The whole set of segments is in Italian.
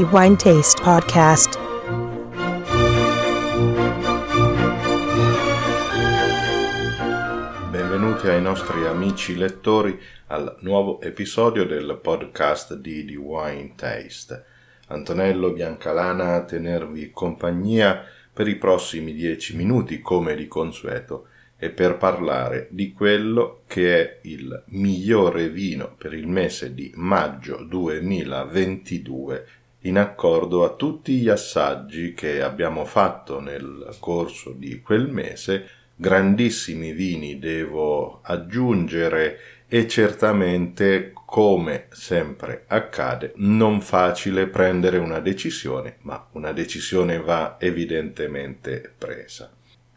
Tasty Wine Taste Podcast. Benvenuti ai nostri amici lettori al nuovo episodio del podcast di The Wine Taste. Antonello Biancalana a tenervi compagnia per i prossimi 10 minuti come di consueto e per parlare di quello che è il migliore vino per il mese di maggio 2022 in accordo a tutti gli assaggi che abbiamo fatto nel corso di quel mese. Grandissimi vini devo aggiungere e certamente, come sempre accade, non facile prendere una decisione, ma una decisione va evidentemente presa.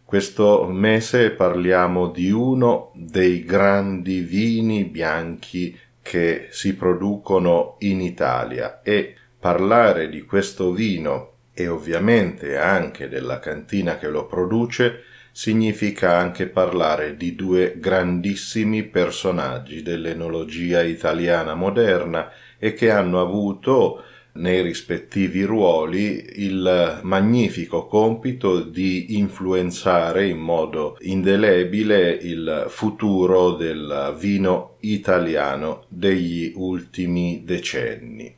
Questo mese parliamo di uno dei grandi vini bianchi che si producono in Italia e parlare di questo vino e ovviamente anche della cantina che lo produce significa anche parlare di due grandissimi personaggi dell'enologia italiana moderna e che hanno avuto nei rispettivi ruoli il magnifico compito di influenzare in modo indelebile il futuro del vino italiano degli ultimi decenni.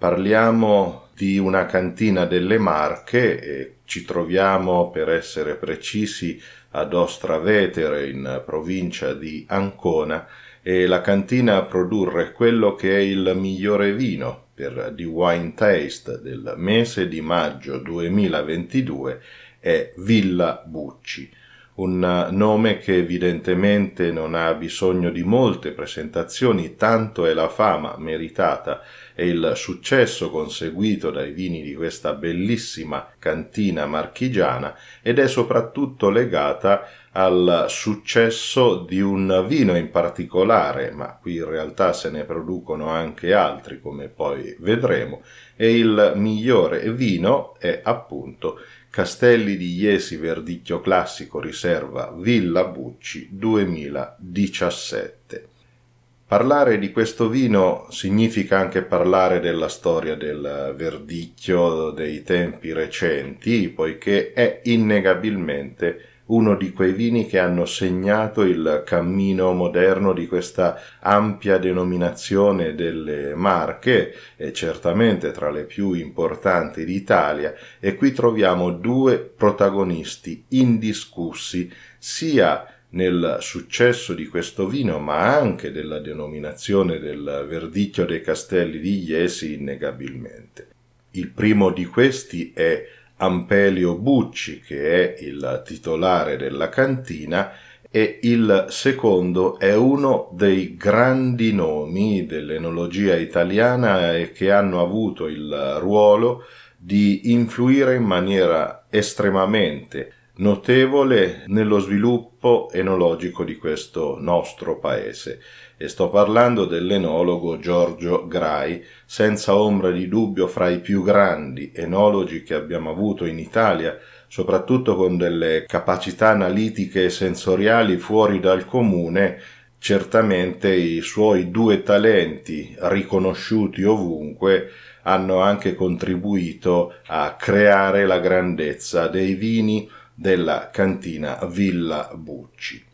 Parliamo di una cantina delle Marche e ci troviamo, per essere precisi, ad Ostra Vetere in provincia di Ancona e la cantina a produrre quello che è il migliore vino per The Wine Taste del mese di maggio 2022 è Villa Bucci, un nome che evidentemente non ha bisogno di molte presentazioni, tanto è la fama meritata e il successo conseguito dai vini di questa bellissima cantina marchigiana, ed è soprattutto legata al successo di un vino in particolare, ma qui in realtà se ne producono anche altri, come poi vedremo, e il migliore vino è appunto Castelli di Jesi Verdicchio Classico Riserva Villa Bucci 2017. Parlare di questo vino significa anche parlare della storia del Verdicchio dei tempi recenti, poiché è innegabilmente uno di quei vini che hanno segnato il cammino moderno di questa ampia denominazione delle Marche, e certamente tra le più importanti d'Italia, e qui troviamo due protagonisti indiscussi sia nel successo di questo vino ma anche della denominazione del Verdicchio dei Castelli di Jesi innegabilmente. Il primo di questi è Ampelio Bucci, che è il titolare della cantina, e il secondo è uno dei grandi nomi dell'enologia italiana e che hanno avuto il ruolo di influire in maniera estremamente notevole nello sviluppo enologico di questo nostro paese, e sto parlando dell'enologo Giorgio Grai, senza ombra di dubbio fra i più grandi enologi che abbiamo avuto in Italia, soprattutto con delle capacità analitiche e sensoriali fuori dal comune. Certamente i suoi due talenti, riconosciuti ovunque, hanno anche contribuito a creare la grandezza dei vini della cantina Villa Bucci.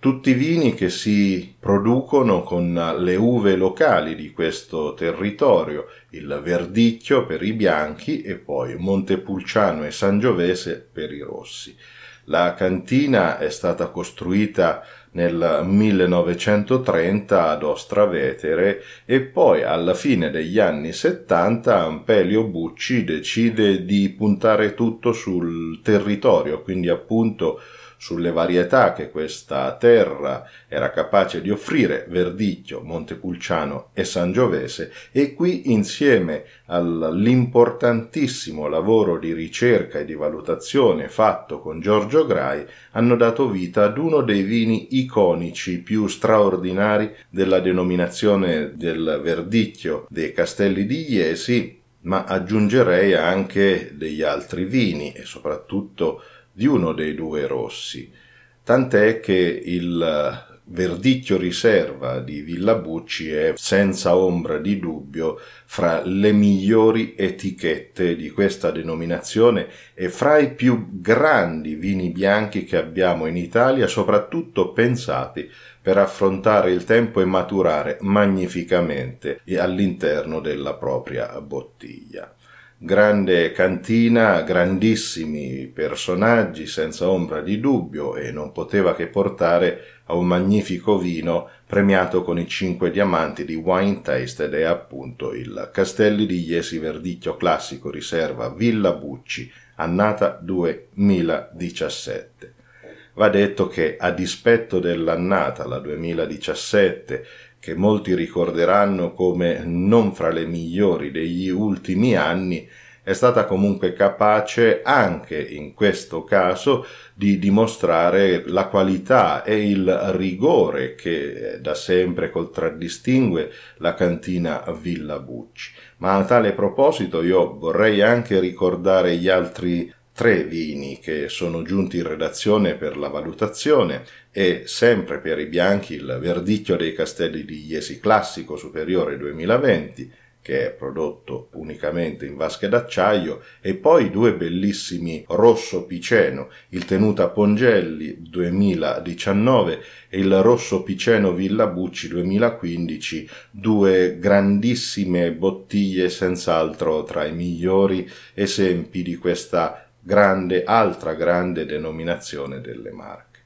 Tutti i vini che si producono con le uve locali di questo territorio, il Verdicchio per i bianchi e poi Montepulciano e Sangiovese per i rossi. La cantina è stata costruita nel 1930 ad Ostra Vetere e poi alla fine degli anni 70 Ampelio Bucci decide di puntare tutto sul territorio, quindi appunto sulle varietà che questa terra era capace di offrire, Verdicchio, Montepulciano e Sangiovese, e qui insieme all'importantissimo lavoro di ricerca e di valutazione fatto con Giorgio Grai hanno dato vita ad uno dei vini iconici più straordinari della denominazione del Verdicchio dei Castelli di Jesi, ma aggiungerei anche degli altri vini e soprattutto di uno dei due rossi, tant'è che il Verdicchio Riserva di Villa Bucci è senza ombra di dubbio fra le migliori etichette di questa denominazione e fra i più grandi vini bianchi che abbiamo in Italia, soprattutto pensati per affrontare il tempo e maturare magnificamente all'interno della propria bottiglia. Grande cantina, grandissimi personaggi senza ombra di dubbio, e non poteva che portare a un magnifico vino premiato con i 5 diamanti di Wine Taste, ed è appunto il Castelli di Jesi Verdicchio Classico Riserva Villa Bucci, annata 2017. Va detto che, a dispetto dell'annata, la 2017, che molti ricorderanno come non fra le migliori degli ultimi anni, è stata comunque capace anche in questo caso di dimostrare la qualità e il rigore che da sempre contraddistingue la cantina Villa Bucci. Ma a tale proposito io vorrei anche ricordare gli altri 3 vini che sono giunti in redazione per la valutazione, e sempre per i bianchi il Verdicchio dei Castelli di Jesi Classico Superiore 2020, che è prodotto unicamente in vasche d'acciaio, e poi 2 bellissimi Rosso Piceno, il Tenuta Pongelli 2019 e il Rosso Piceno Villa Bucci 2015, 2 grandissime bottiglie senz'altro tra i migliori esempi di questa altra grande denominazione delle Marche.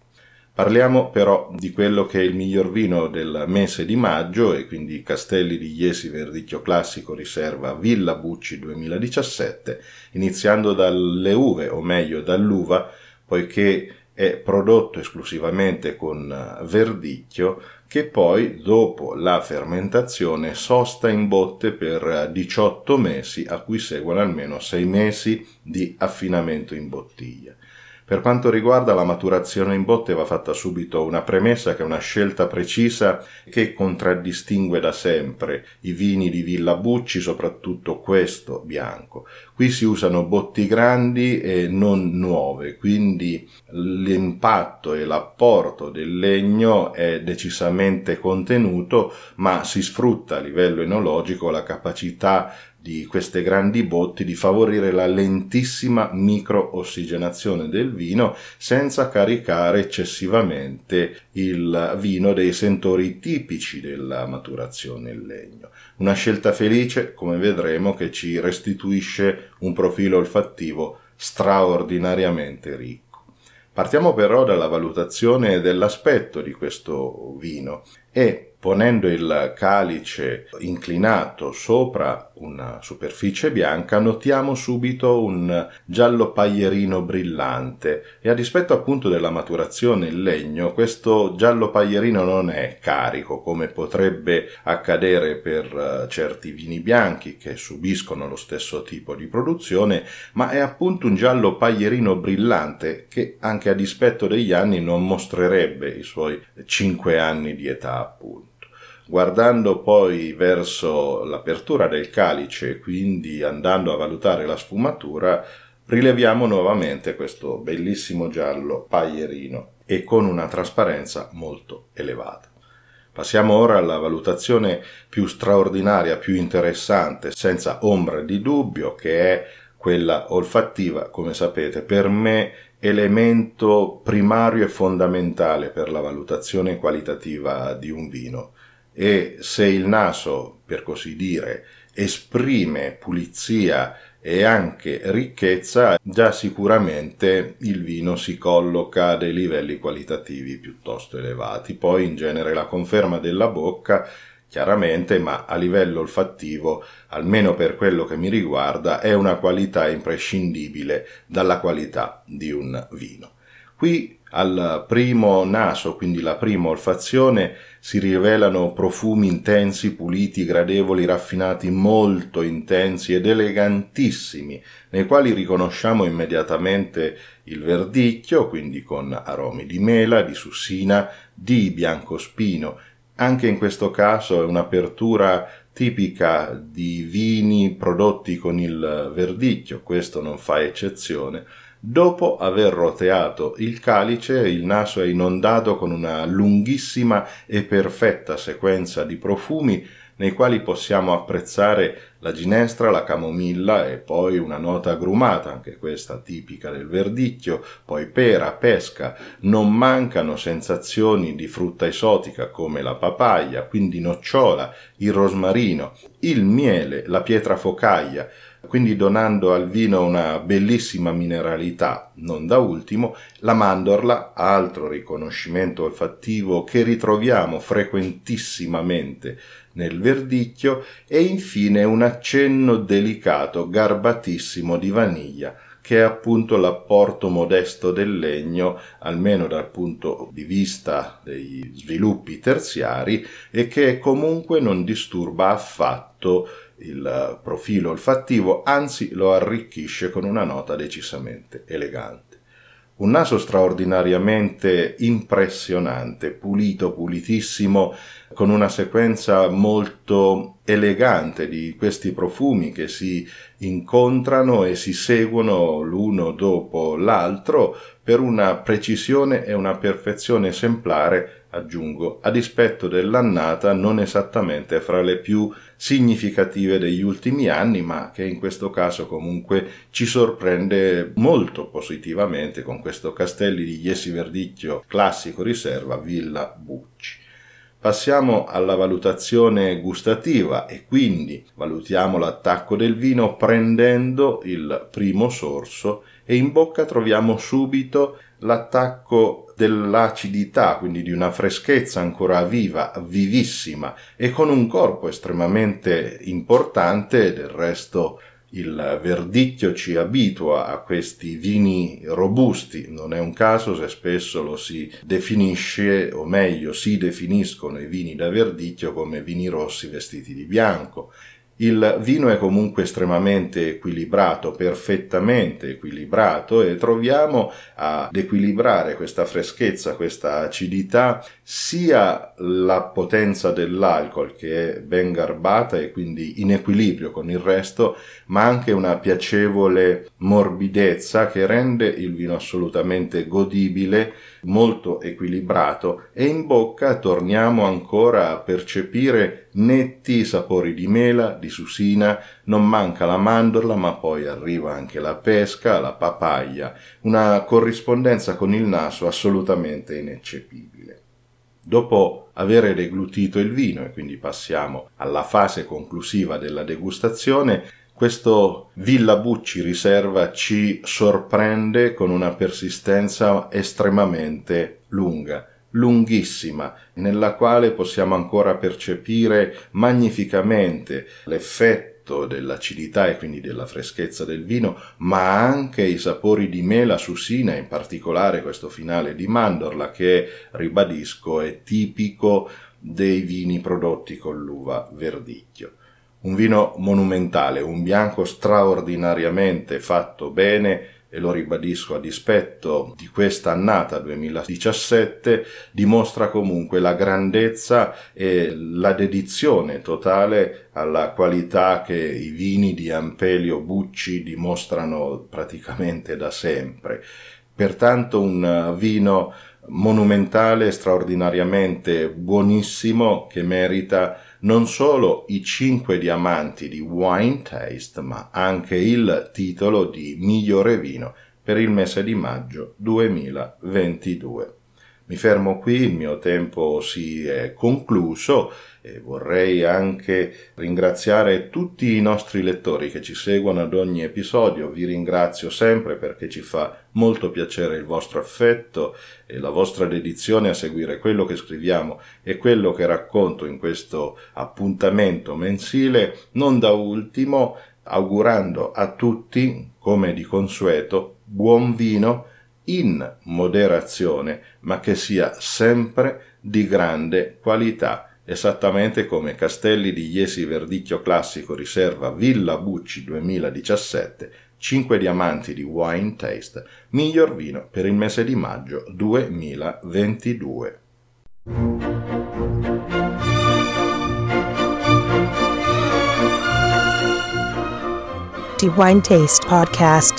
Parliamo però di quello che è il miglior vino del mese di maggio, e quindi Castelli di Jesi Verdicchio Classico Riserva Villa Bucci 2017, iniziando dalle uve, o meglio dall'uva, poiché è prodotto esclusivamente con verdicchio, che poi dopo la fermentazione sosta in botte per 18 mesi, a cui seguono almeno 6 mesi di affinamento in bottiglia. Per quanto riguarda la maturazione in botte, va fatta subito una premessa che è una scelta precisa che contraddistingue da sempre i vini di Villa Bucci, soprattutto questo bianco. Qui si usano botti grandi e non nuove, quindi l'impatto e l'apporto del legno è decisamente contenuto, ma si sfrutta a livello enologico la capacità di queste grandi botti di favorire la lentissima microossigenazione del vino senza caricare eccessivamente il vino dei sentori tipici della maturazione in legno. Una scelta felice, come vedremo, che ci restituisce un profilo olfattivo straordinariamente ricco. Partiamo però dalla valutazione dell'aspetto di questo vino e, ponendo il calice inclinato sopra una superficie bianca, notiamo subito un giallo paglierino brillante, e a dispetto appunto della maturazione in legno, questo giallo paglierino non è carico come potrebbe accadere per certi vini bianchi che subiscono lo stesso tipo di produzione, ma è appunto un giallo paglierino brillante che anche a dispetto degli anni non mostrerebbe i suoi 5 anni di età appunto. Guardando poi verso l'apertura del calice, quindi andando a valutare la sfumatura, rileviamo nuovamente questo bellissimo giallo paglierino e con una trasparenza molto elevata. Passiamo ora alla valutazione più straordinaria, più interessante, senza ombra di dubbio, che è quella olfattiva, come sapete, per me elemento primario e fondamentale per la valutazione qualitativa di un vino. E se il naso, per così dire, esprime pulizia e anche ricchezza, già sicuramente il vino si colloca a dei livelli qualitativi piuttosto elevati. Poi in genere la conferma della bocca, chiaramente, ma a livello olfattivo, almeno per quello che mi riguarda, è una qualità imprescindibile dalla qualità di un vino. Qui al primo naso, quindi la prima olfazione, si rivelano profumi intensi, puliti, gradevoli, raffinati, molto intensi ed elegantissimi, nei quali riconosciamo immediatamente il verdicchio, quindi con aromi di mela, di susina, di biancospino. Anche in questo caso è un'apertura tipica di vini prodotti con il verdicchio, questo non fa eccezione, Dopo aver roteato il calice, il naso è inondato con una lunghissima e perfetta sequenza di profumi nei quali possiamo apprezzare la ginestra, la camomilla e poi una nota agrumata, anche questa tipica del Verdicchio, poi pera, pesca. Non mancano sensazioni di frutta esotica come la papaya, quindi nocciola, il rosmarino, il miele, la pietra focaia, quindi donando al vino una bellissima mineralità. Non da ultimo la mandorla, altro riconoscimento olfattivo che ritroviamo frequentissimamente nel Verdicchio, e infine un accenno delicato, garbatissimo di vaniglia, che è appunto l'apporto modesto del legno, almeno dal punto di vista dei sviluppi terziari, e che comunque non disturba affatto il profilo olfattivo, anzi lo arricchisce con una nota decisamente elegante. Un naso straordinariamente impressionante, pulito, pulitissimo, con una sequenza molto elegante di questi profumi che si incontrano e si seguono l'uno dopo l'altro per una precisione e una perfezione esemplare, aggiungo, a dispetto dell'annata non esattamente fra le più significative degli ultimi anni, ma che in questo caso comunque ci sorprende molto positivamente con questo Castelli di Jesi Verdicchio Classico Riserva Villa Bucci. Passiamo alla valutazione gustativa e quindi valutiamo l'attacco del vino prendendo il primo sorso, e in bocca troviamo subito l'attacco dell'acidità, quindi di una freschezza ancora viva, vivissima, e con un corpo estremamente importante. Del resto il Verdicchio ci abitua a questi vini robusti, non è un caso se spesso lo si definisce, o meglio si definiscono i vini da Verdicchio come vini rossi vestiti di bianco. Il vino è comunque estremamente equilibrato, perfettamente equilibrato, e troviamo ad equilibrare questa freschezza, questa acidità, sia la potenza dell'alcol che è ben garbata e quindi in equilibrio con il resto, ma anche una piacevole morbidezza che rende il vino assolutamente godibile, molto equilibrato, e in bocca torniamo ancora a percepire netti sapori di mela, di susina, non manca la mandorla, ma poi arriva anche la pesca, la papaya, una corrispondenza con il naso assolutamente ineccepibile. Dopo aver deglutito il vino, e quindi passiamo alla fase conclusiva della degustazione, questo Villa Bucci Riserva ci sorprende con una persistenza estremamente lunga, lunghissima, nella quale possiamo ancora percepire magnificamente l'effetto dell'acidità e quindi della freschezza del vino, ma anche i sapori di mela, susina, in particolare questo finale di mandorla che, ribadisco, è tipico dei vini prodotti con l'uva Verdicchio. Un vino monumentale, un bianco straordinariamente fatto bene, e lo ribadisco, a dispetto di questa annata 2017, dimostra comunque la grandezza e la dedizione totale alla qualità che i vini di Ampelio Bucci dimostrano praticamente da sempre. Pertanto un vino monumentale, straordinariamente buonissimo, che merita non solo i 5 diamanti di Wine Taste, ma anche il titolo di migliore vino per il mese di maggio 2022. Mi fermo qui, il mio tempo si è concluso, e vorrei anche ringraziare tutti i nostri lettori che ci seguono ad ogni episodio. Vi ringrazio sempre perché ci fa molto piacere il vostro affetto e la vostra dedizione a seguire quello che scriviamo e quello che racconto in questo appuntamento mensile. Non da ultimo, augurando a tutti, come di consueto, buon vino, in moderazione, ma che sia sempre di grande qualità, esattamente come Castelli di Jesi Verdicchio Classico Riserva Villa Bucci 2017, 5 diamanti di Wine Taste, miglior vino per il mese di maggio 2022. The Wine Taste Podcast.